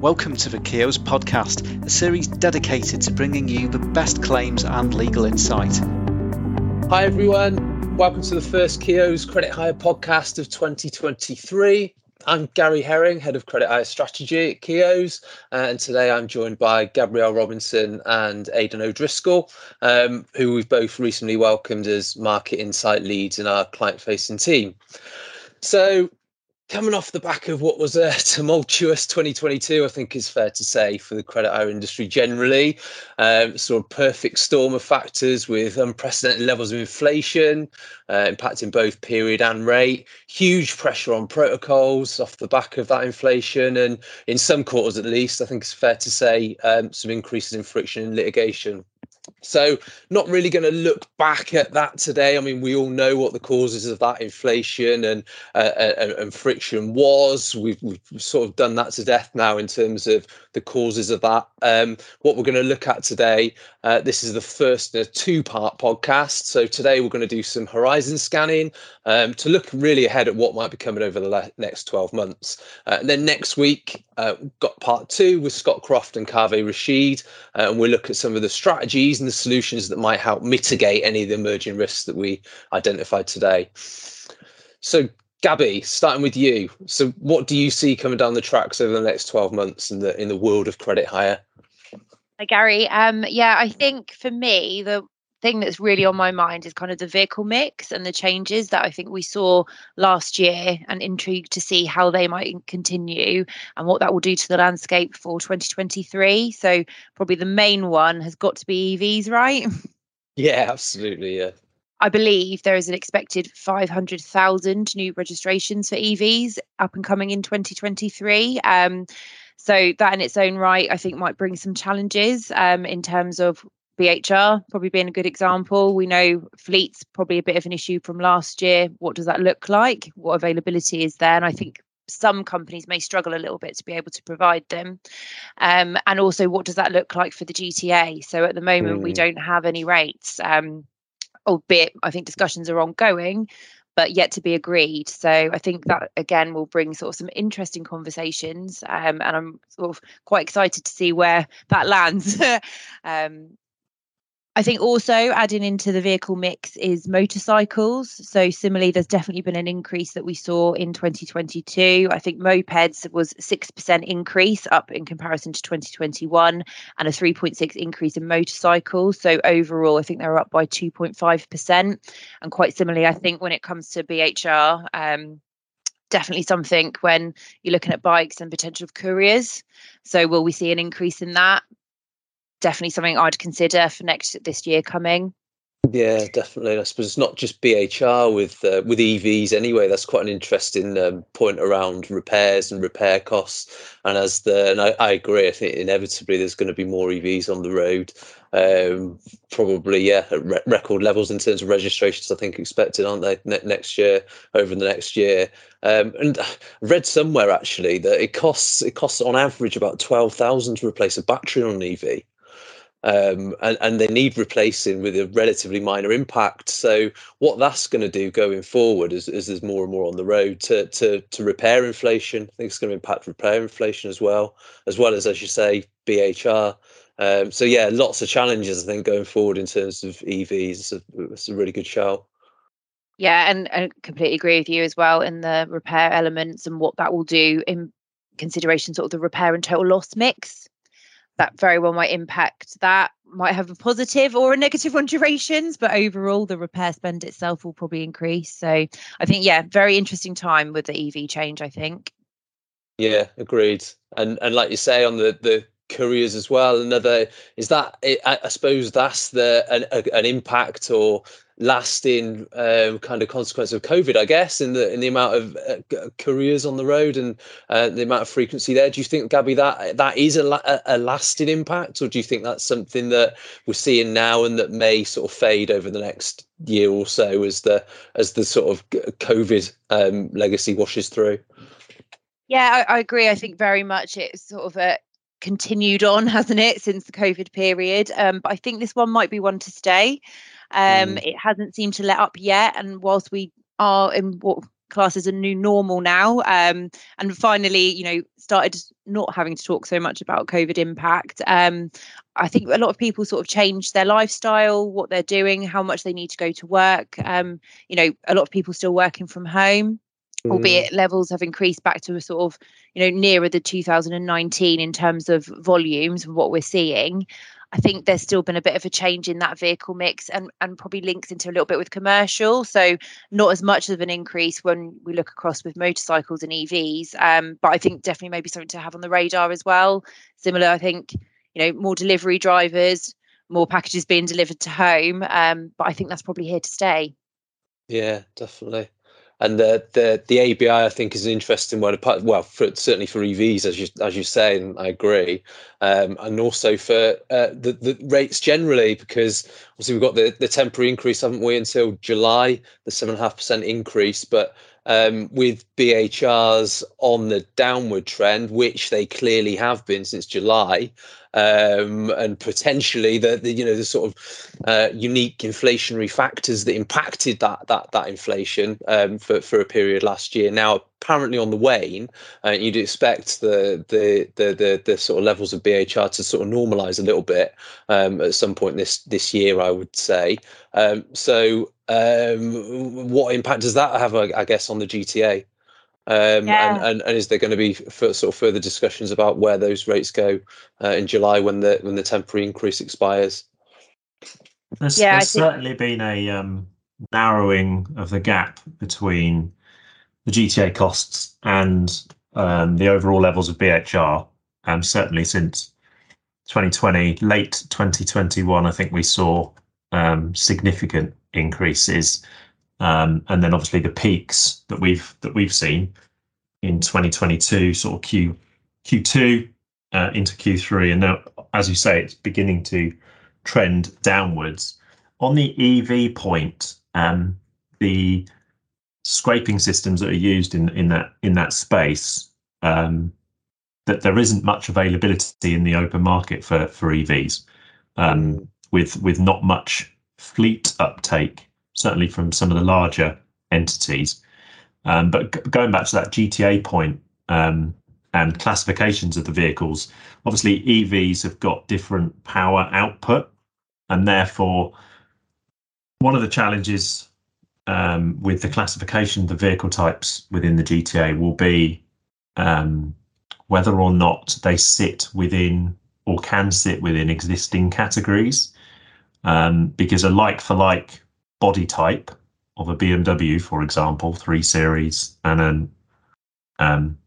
Welcome to the Keoghs podcast, a series dedicated to bringing you the best claims and legal insight. Hi everyone, welcome to the first Keoghs Credit Hire podcast of 2023. I'm Gary Herring, Head of Credit Hire Strategy at Keoghs, and today I'm joined by Gabrielle Robinson and Aidan O'Driscoll, who we've both recently welcomed as Market Insight Leads in our client-facing team. So, coming off the back of what was a tumultuous 2022, I think it's fair to say, for the credit hire industry generally, sort of perfect storm of factors with unprecedented levels of inflation, impacting both period and rate, huge pressure on protocols off the back of that inflation, and in some quarters at least, I think it's fair to say, some increases in friction and litigation. So not really going to look back at that today. I mean, we all know what the causes of that inflation and friction was. We've sort of done that to death now in terms of the causes of that. What we're going to look at today, this is the first in a two-part podcast. So today we're going to do some horizon scanning to look really ahead at what might be coming over the next 12 months. And then next week, we've got part two with Scott Croft and Kaveh Rashid, and we'll look at some of the strategies and the solutions that might help mitigate any of the emerging risks that we identified today. So, Gabby, starting with you. So what do you see coming down the tracks over the next 12 months in the world of credit hire? Hi, Gary. I think for me, the thing that's really on my mind is kind of the vehicle mix and the changes that I think we saw last year, and intrigued to see how they might continue and what that will do to the landscape for 2023. So probably the main one has got to be EVs, right? Yeah, absolutely. Yeah. I believe there is an expected 500,000 new registrations for EVs up and coming in 2023. So that in its own right, I think might bring some challenges in terms of BHR probably being a good example. We know fleets probably a bit of an issue from last year. What does that look like? What availability is there? And I think some companies may struggle a little bit to be able to provide them. And also, what does that look like for the GTA? So at the moment, we don't have any rates, albeit I think discussions are ongoing, but yet to be agreed. So I think that, again, will bring sort of some interesting conversations. And I'm sort of quite excited to see where that lands. I think also adding into the vehicle mix is motorcycles. So similarly, there's definitely been an increase that we saw in 2022. I think mopeds was 6% increase up in comparison to 2021 and a 3.6% increase in motorcycles. So overall, I think they're up by 2.5%. And quite similarly, I think when it comes to BHR, definitely something when you're looking at bikes and potential of couriers. So will we see an increase in that? Definitely something I'd consider for this year coming. Yeah, definitely. I suppose it's not just BHR with EVs anyway. That's quite an interesting point around repairs and repair costs. And I agree. I think inevitably there's going to be more EVs on the road. Probably, yeah, at record levels in terms of registrations. I think expected, aren't they, next year, over the next year? And I read somewhere actually that it costs on average about $12,000 to replace a battery on an EV. And they need replacing with a relatively minor impact. So what that's going to do going forward is there's more and more on the road to repair inflation. I think it's going to impact repair inflation as well as you say, BHR. So yeah, lots of challenges, I think, going forward in terms of EVs. It's a really good shout. Yeah, and I completely agree with you as well in the repair elements and what that will do in consideration sort of the repair and total loss mix. That very well might impact that, might have a positive or a negative on durations, but overall the repair spend itself will probably increase. So I think, yeah, very interesting time with the EV change, I think. Yeah, agreed. And like you say, on the couriers as well, another is that I suppose that's an impact or lasting kind of consequence of COVID, I guess, in the amount of couriers on the road and the amount of frequency there. Do you think, Gabby, that is a lasting impact, or do you think that's something that we're seeing now and that may sort of fade over the next year or so as the sort of COVID legacy washes through? Yeah, I agree. I think very much it's sort of a continued on, hasn't it, since the COVID period, but I think this one might be one to stay. It hasn't seemed to let up yet, and whilst we are in what class is a new normal now. And finally, you know, started not having to talk so much about COVID impact. I think a lot of people sort of change their lifestyle, what they're doing, how much they need to go to work. You know, a lot of people still working from home, albeit levels have increased back to a sort of, you know, nearer the 2019 in terms of volumes of what we're seeing. I think there's still been a bit of a change in that vehicle mix, and probably links into a little bit with commercial. So not as much of an increase when we look across with motorcycles and EVs. But I think definitely maybe something to have on the radar as well. Similar, I think, you know, more delivery drivers, more packages being delivered to home. But I think that's probably here to stay. Yeah, definitely. And the ABI, I think, is an interesting one. Well, certainly for EVs, as you say, and I agree, and also for the rates generally, because obviously we've got the temporary increase, haven't we, until July, the 7.5% increase, but with BHRs on the downward trend, which they clearly have been since July, and potentially the you know, the sort of unique inflationary factors that impacted that inflation for a period last year now apparently on the wane. You'd expect the sort of levels of BHR to sort of normalise a little bit at some point this year, I would say. What impact does that have, I guess, on the GTA? And is there going to be sort of further discussions about where those rates go in July when the temporary increase expires? There's certainly been a narrowing of the gap between the GTA costs and the overall levels of BHR, and certainly since 2020, late 2021, I think we saw significant increases, and then obviously the peaks that we've seen in 2022, sort of Q2 into Q3, and now, as you say, it's beginning to trend downwards. On the EV point, the scraping systems that are used in that space, that there isn't much availability in the open market for EVs, with not much fleet uptake, certainly from some of the larger entities. But going back to that GTA point, and classifications of the vehicles, obviously EVs have got different power output, and therefore one of the challenges with the classification of the vehicle types within the GTA will be whether or not they sit within or can sit within existing categories, because a like-for-like body type of a BMW, for example, 3 Series, and then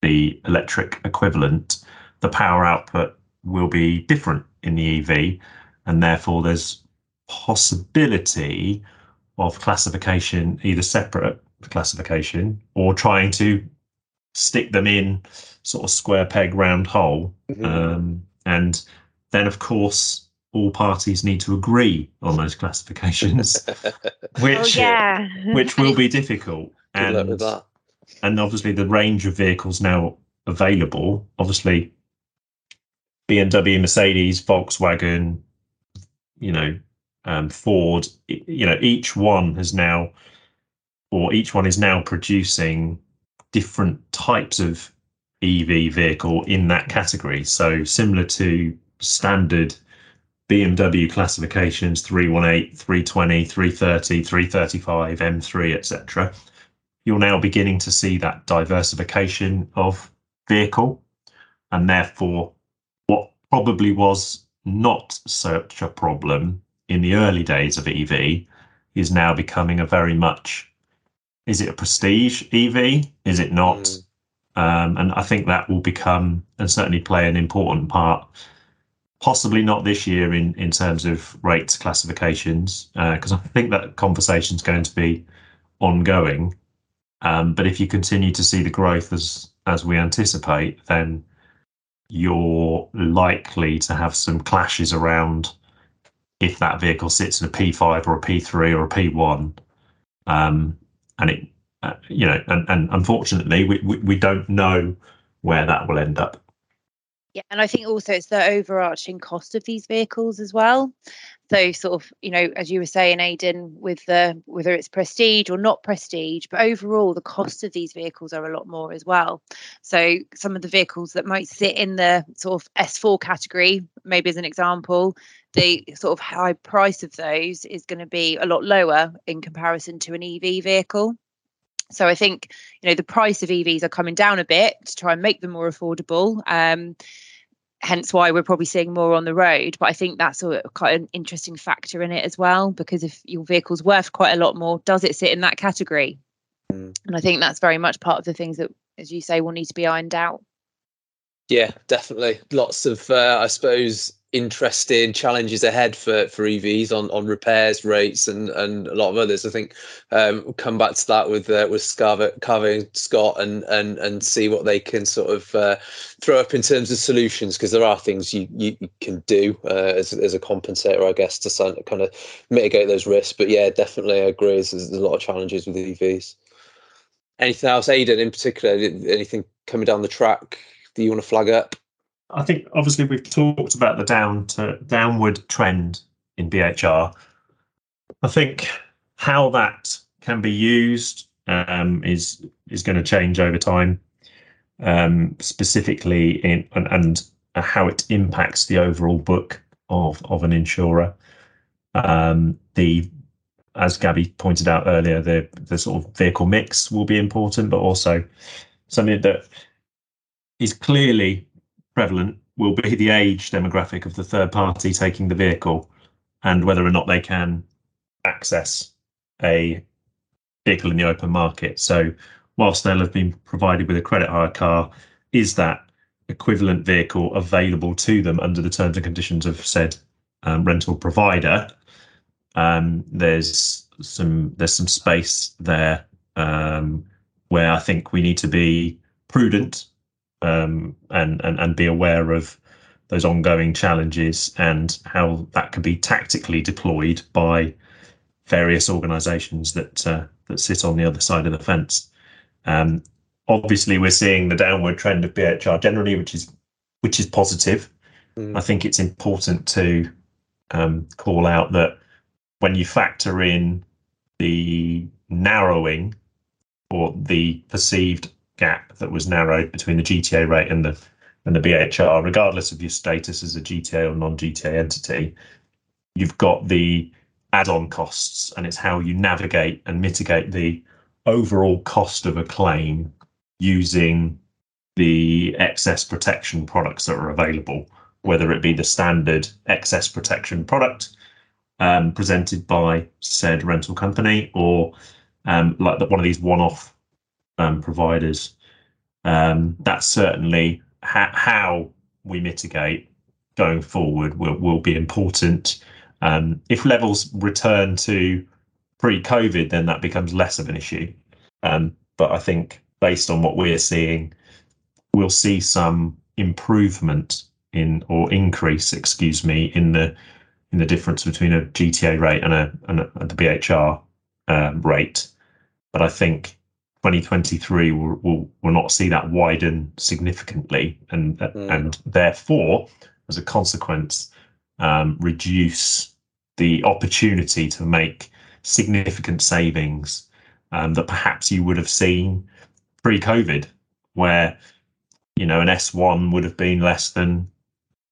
the electric equivalent, the power output will be different in the EV, and therefore there's possibility of classification, either separate classification or trying to stick them in sort of square peg round hole. And then, of course, all parties need to agree on those classifications, which will be difficult. And obviously the range of vehicles now available, obviously BMW, Mercedes, Volkswagen, you know, Ford, you know, each one is now producing different types of EV vehicle in that category. So similar to standard BMW classifications, 318, 320, 330, 335, M3, etc., you're now beginning to see that diversification of vehicle, and therefore what probably was not such a problem in the early days of EV is now becoming a very much, is it a prestige EV? Is it not? And I think that will become, and certainly play an important part, possibly not this year in terms of rates classifications, because I think that conversation is going to be ongoing. But if you continue to see the growth as we anticipate, then you're likely to have some clashes around if that vehicle sits in a P5 or a P3 or a P1, and unfortunately, we don't know where that will end up. Yeah, and I think also it's the overarching cost of these vehicles as well. So sort of, you know, as you were saying, Aidan, with the whether it's prestige or not prestige, but overall the cost of these vehicles are a lot more as well. So some of the vehicles that might sit in the sort of S4 category, maybe as an example, the sort of high price of those is going to be a lot lower in comparison to an EV vehicle. So I think, you know, the price of EVs are coming down a bit to try and make them more affordable. Hence why we're probably seeing more on the road. But I think that's quite an interesting factor in it as well, because if your vehicle's worth quite a lot more, does it sit in that category? And I think that's very much part of the things that, as you say, will need to be ironed out. Yeah, definitely. Lots of, I suppose, interesting challenges ahead for EVs on repairs rates and a lot of others. I think we'll come back to that with Kaveh and Scott and see what they can sort of throw up in terms of solutions, because there are things you can do as a compensator, I guess, to kind of mitigate those risks. But yeah, definitely I agree. There's a lot of challenges with EVs. Anything else, Aidan, in particular? Anything coming down the track that you want to flag up? I think obviously we've talked about the downward trend in BHR. I think how that can be used is going to change over time, specifically in and how it impacts the overall book of an insurer. As Gabby pointed out earlier, the sort of vehicle mix will be important, but also something that is clearly prevalent will be the age demographic of the third party taking the vehicle and whether or not they can access a vehicle in the open market. So whilst they'll have been provided with a credit hire car, is that equivalent vehicle available to them under the terms and conditions of said rental provider? There's some space there where I think we need to be prudent and be aware of those ongoing challenges and how that can be tactically deployed by various organisations that sit on the other side of the fence. Obviously, we're seeing the downward trend of BHR generally, which is positive. I think it's important to call out that when you factor in the narrowing or the perceived gap that was narrowed between the GTA rate and the BHR, regardless of your status as a GTA or non-GTA entity, you've got the add-on costs, and it's how you navigate and mitigate the overall cost of a claim using the excess protection products that are available, whether it be the standard excess protection product presented by said rental company or like one of these one-off providers. That's certainly how we mitigate going forward will be important. If levels return to pre-COVID, then that becomes less of an issue. But I think based on what we're seeing, we'll see some improvement in the difference between a GTA rate and the BHR rate. But I think 2023 will not see that widen significantly and therefore, as a consequence, reduce the opportunity to make significant savings that perhaps you would have seen pre-COVID, where, you know, an S1 would have been less than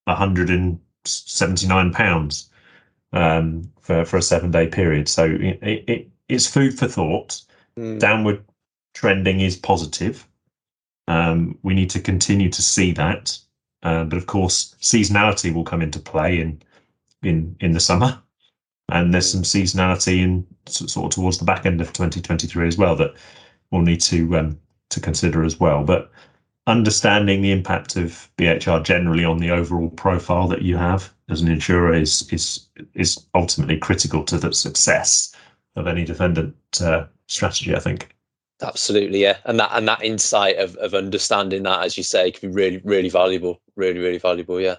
£179 for a 7-day period. So it's food for thought. Downward trending is positive. We need to continue to see that, but of course seasonality will come into play in the summer, and there's some seasonality in sort of towards the back end of 2023 as well that we'll need to consider as well. But understanding the impact of BHR generally on the overall profile that you have as an insurer is ultimately critical to the success of any defendant strategy, I think. Absolutely, yeah, and that insight of understanding that, as you say, can be really, really valuable. Yeah.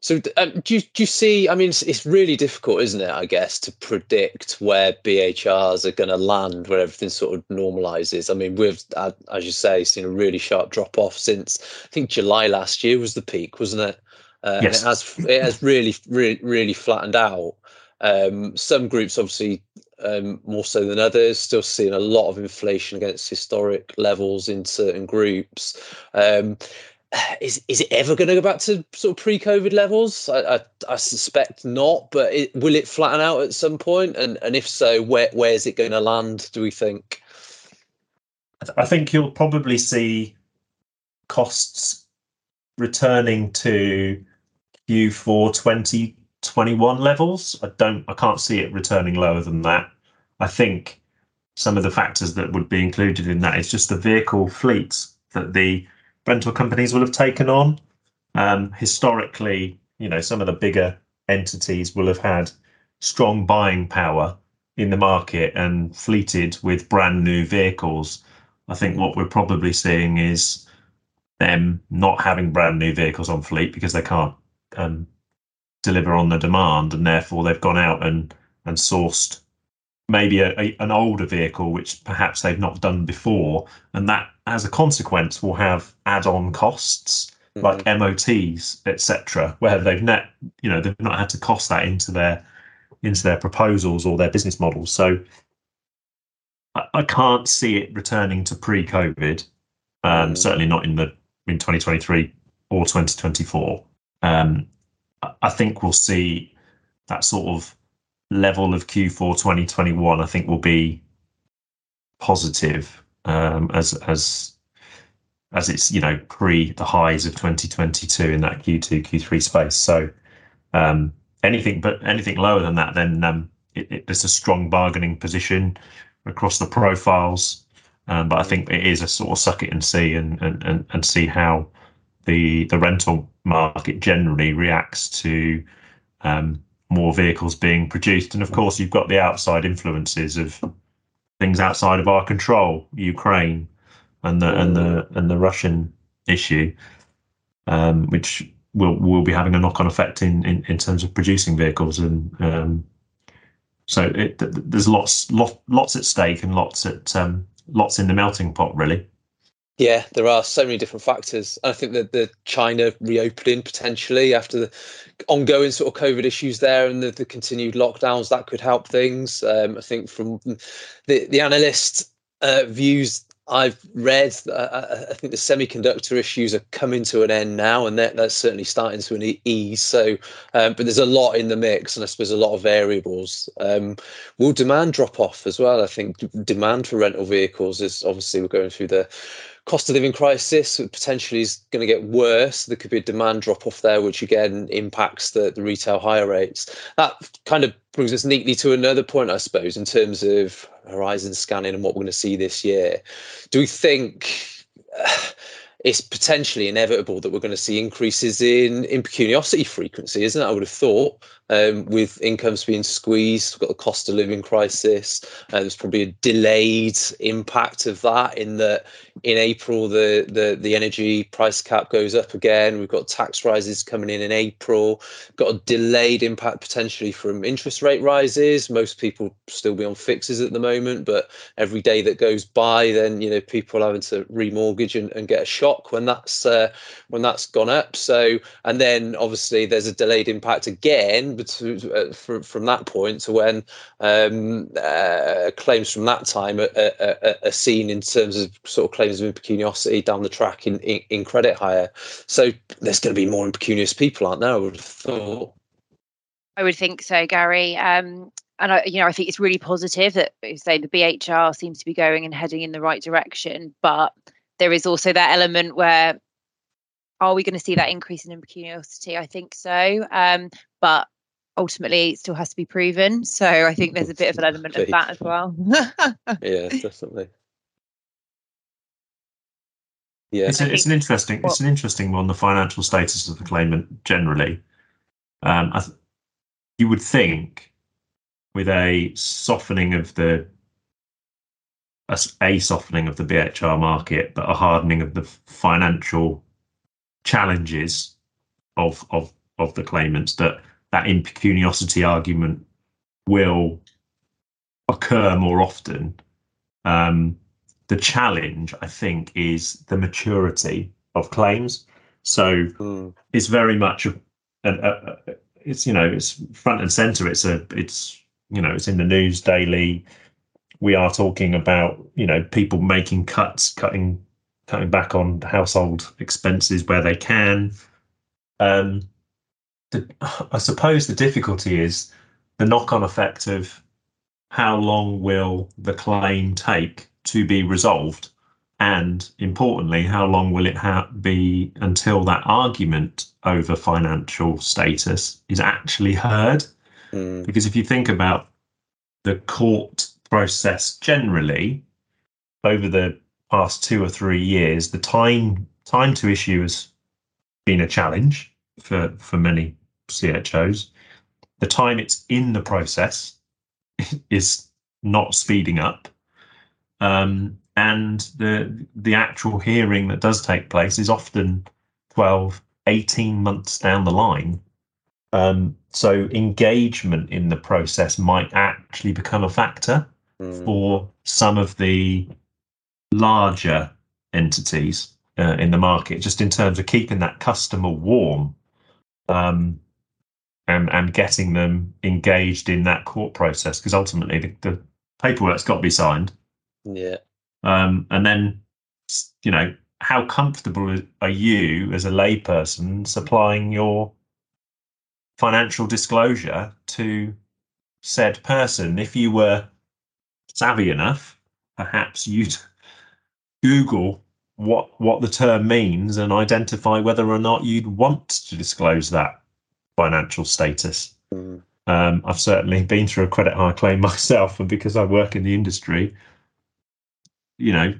So do you see, I mean, it's really difficult, isn't it, I guess, to predict where BHRs are going to land, where everything sort of normalises. I mean, we've, as you say, seen a really sharp drop-off since, I think July last year was the peak, wasn't it? Yes. And it has really flattened out. Some groups, obviously, more so than others, still seeing a lot of inflation against historic levels in certain groups. Is it ever going to go back to sort of pre-COVID levels? I suspect not, but will it flatten out at some point? And if so, where is it going to land, do we think? I think you'll probably see costs returning to Q4 2021 levels. I can't see it returning lower than that. I think some of the factors that would be included in that is just the vehicle fleets that the rental companies will have taken on. Historically, you know, some of the bigger entities will have had strong buying power in the market and fleeted with brand new vehicles. I think what we're probably seeing is them not having brand new vehicles on fleet because they can't deliver on the demand, and therefore they've gone out and sourced maybe an older vehicle, which perhaps they've not done before, and that as a consequence will have add-on costs like MOTs, etc., where they've they've not had to cost that into their proposals or their business models. So I can't see it returning to pre-COVID, certainly not in 2023 or 2024. I think we'll see that sort of level of Q4 2021. I think will be positive as it's, you know, pre the highs of 2022 in that Q2 Q3 space. So anything lower than that, then there's a strong bargaining position across the profiles. But I think it is a sort of suck it and see and see how the rental market generally reacts to more vehicles being produced. And of course, you've got the outside influences of things outside of our control, Ukraine and the Russian issue, which will be having a knock-on effect in terms of producing vehicles. And there's lots at stake and lots in the melting pot, really. Yeah, there are so many different factors. I think that the China reopening potentially after the ongoing sort of COVID issues there and the continued lockdowns, that could help things. I think from the analyst views I've read, I think the semiconductor issues are coming to an end now, and that's certainly starting to ease. So, but there's a lot in the mix, and I suppose a lot of variables. Will demand drop off as well? I think demand for rental vehicles is obviously, we're going through the cost of living crisis, which potentially is going to get worse. There could be a demand drop off there, which again impacts the retail hire rates. That kind of brings us neatly to another point, I suppose, in terms of horizon scanning and what we're going to see this year. Do we think it's potentially inevitable that we're going to see increases in pecuniosity frequency, isn't it? I would have thought, with incomes being squeezed, we've got the cost of living crisis. There's probably a delayed impact of that in that in April, the energy price cap goes up again. We've got tax rises coming in April. Got a delayed impact potentially from interest rate rises. Most people still be on fixes at the moment, but every day that goes by, then, you know, people having to remortgage and get a shock when that's gone up. So, and then obviously there's a delayed impact again from that point to when claims from that time are seen in terms of sort of claims of impecuniosity down the track in credit hire. So there's going to be more impecunious people, aren't there? I would have thought. I would think so, Gary. And I think it's really positive that, say, the BHR seems to be going and heading in the right direction, but there is also that element where, are we going to see that increase in impecuniosity? I think so. But ultimately, it still has to be proven. So I think there's a bit of an element of that as well. Yeah, definitely. Yeah, it's an interesting one, the financial status of the claimant generally. You would think with a softening of the BHR market, but a hardening of the financial challenges of of the claimants, that that impecuniosity argument will occur more often. The challenge, I think, is the maturity of claims. So it's very much it's, you know, it's front and center. It's you know, it's in the news daily. We are talking about, you know, people making cuts, cutting back on household expenses where they can. I suppose the difficulty is the knock-on effect of how long will the claim take to be resolved, and importantly, how long will it be until that argument over financial status is actually heard? Because if you think about the court process generally, over the past 2 or 3 years, the time to issue has been a challenge for many CHOs. The time it's in the process is not speeding up, and the actual hearing that does take place is often 12, 18 months down the line. So engagement in the process might actually become a factor for some of the larger entities in the market, just in terms of keeping that customer warm, and getting them engaged in that court process, because ultimately the paperwork's got to be signed. Yeah. And then, you know, how comfortable are you as a layperson supplying your financial disclosure to said person? If you were savvy enough, perhaps you'd Google what the term means and identify whether or not you'd want to disclose that financial status. I've certainly been through a Credit Hire claim myself, and because I work in the industry, you know,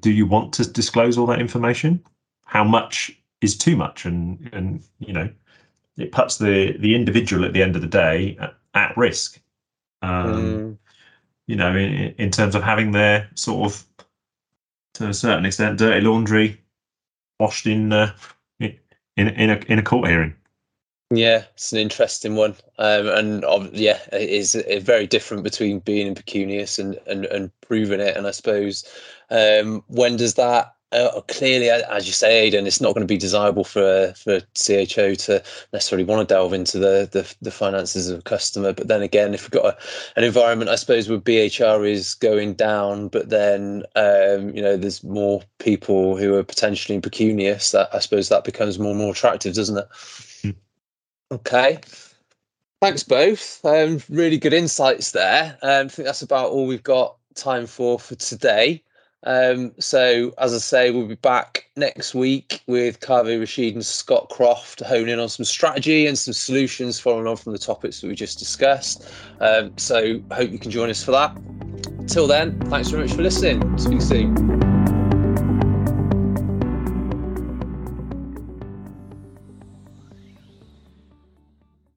do you want to disclose all that information? How much is too much? And you know, it puts the individual at the end of the day at risk, you know, in terms of having their sort of, to a certain extent, dirty laundry washed in a court hearing. Yeah, it's an interesting one, and it is very different between being impecunious and proving it. And I suppose when does that? Clearly, as you say, Aidan, it's not going to be desirable for CHO to necessarily want to delve into the finances of a customer. But then again, if we've got an environment, I suppose, where BHR is going down, but then, you know, there's more people who are potentially impecunious, that I suppose that becomes more and more attractive, doesn't it? Okay. Thanks both. Really good insights there. I think that's about all we've got time for today. So as I say, we'll be back next week with Kaveh Rashid and Scott Croft to hone in on some strategy and some solutions following on from the topics that we just discussed. So hope you can join us for that. Till then, thanks very much for listening. Speak soon.